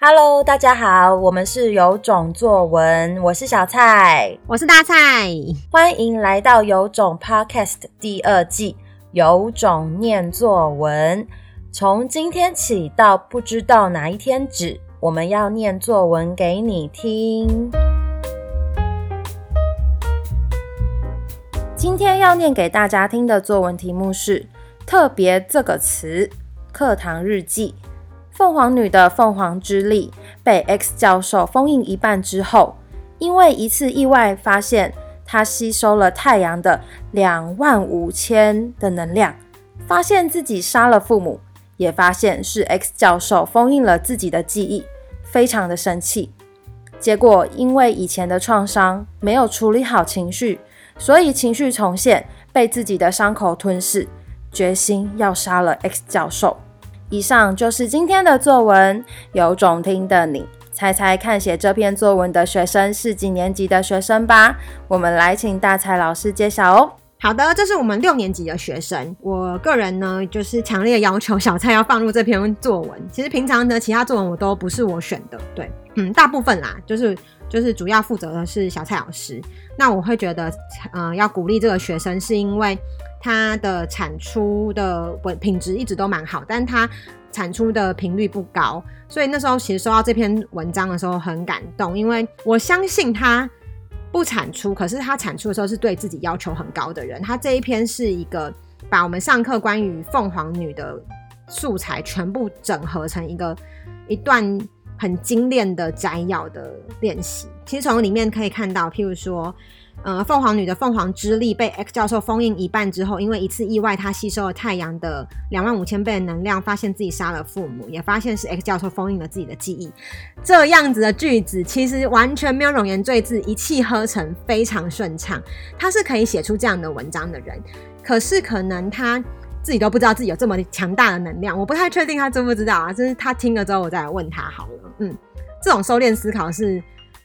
Hello， 大家好，我们是有种作文，我是小蔡，我是大蔡，欢迎来到有种 Podcast 第二季，有种念作文。从今天起到不知道哪一天止，我们要念作文给你听。今天要念给大家听的作文题目是“特别”这个词，课堂日记。凤凰女的凤凰之力被 X 教授封印一半之后，因为一次意外发现她吸收了太阳的25000的能量，发现自己杀了父母，也发现是 X 教授封印了自己的记忆，非常的生气。结果因为以前的创伤没有处理好情绪，所以情绪重现，被自己的伤口吞噬，决心要杀了 X 教授。以上就是今天的作文，有种听的你猜猜看，写这篇作文的学生是几年级的学生吧？我们来请大蔡老师揭晓哦。好的，这是我们6年级的学生。我个人呢，就是强烈要求小蔡要放入这篇作文。其实平常的其他作文我都不是我选的，对，大部分啦，就是主要负责的是小蔡老师。那我会觉得，要鼓励这个学生，是因为他的产出的品质一直都蛮好，但他产出的频率不高，所以那时候其实收到这篇文章的时候很感动，因为我相信他不产出，可是他产出的时候是对自己要求很高的人。他这一篇是一个把我们上课关于凤凰女的素材全部整合成一段很精炼的摘要的练习。其实从里面可以看到，譬如说凤凰女的凤凰之力被 X 教授封印一半之后，因为一次意外她吸收了太阳的25000倍的能量，发现自己杀了父母，也发现是 X 教授封印了自己的记忆。这样子的句子其实完全没有冗言赘字，一气呵成，非常顺畅。她是可以写出这样的文章的人，可是可能她自己都不知道自己有这么强大的能量，我不太确定她知不知道啊，就是她听了之后我再来问她好了。这种收敛思考是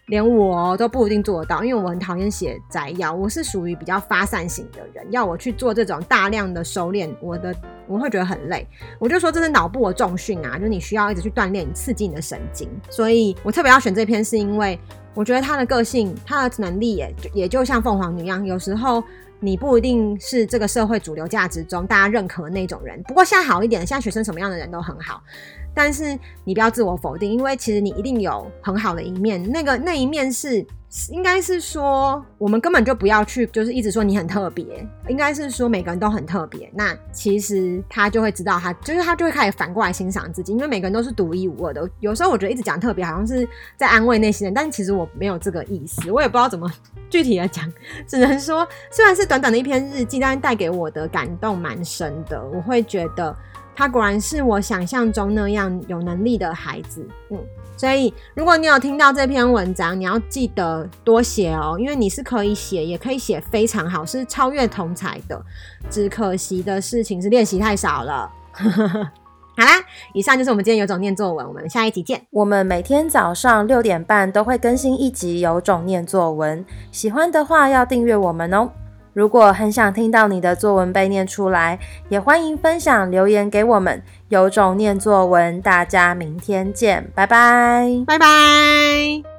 连我都不一定做得到，因为我很讨厌写摘要，我是属于比较发散型的人，要我去做这种大量的收敛，我会觉得很累。我就说这是脑部的重训啊，就是你需要一直去锻炼，刺激你的神经。所以我特别要选这篇，是因为我觉得他的个性，他的能力也就像凤凰女一样，有时候你不一定是这个社会主流价值中大家认可的那种人。不过现在好一点，现在学生什么样的人都很好，但是你不要自我否定，因为其实你一定有很好的一面。那一面是应该是说，我们根本就不要去就是一直说你很特别，应该是说每个人都很特别。那其实他就会知道，他就会开始反过来欣赏自己，因为每个人都是独一无二的。有时候我觉得一直讲特别好像是在安慰那些人，但其实我没有这个意思，我也不知道怎么具体的讲，只能说虽然是短短的一篇日记，但是带给我的感动蛮深的。我会觉得他果然是我想象中那样有能力的孩子。所以如果你有听到这篇文章，你要记得多写哦，因为你是可以写，也可以写非常好，是超越同才的。只可惜的事情是练习太少了。好啦，以上就是我们今天有种念作文，我们下一集见。我们每天早上6点半都会更新一集有种念作文，喜欢的话要订阅我们哦。如果很想听到你的作文被念出来，也欢迎分享留言给我们。有种念作文，大家明天见，拜拜，拜拜。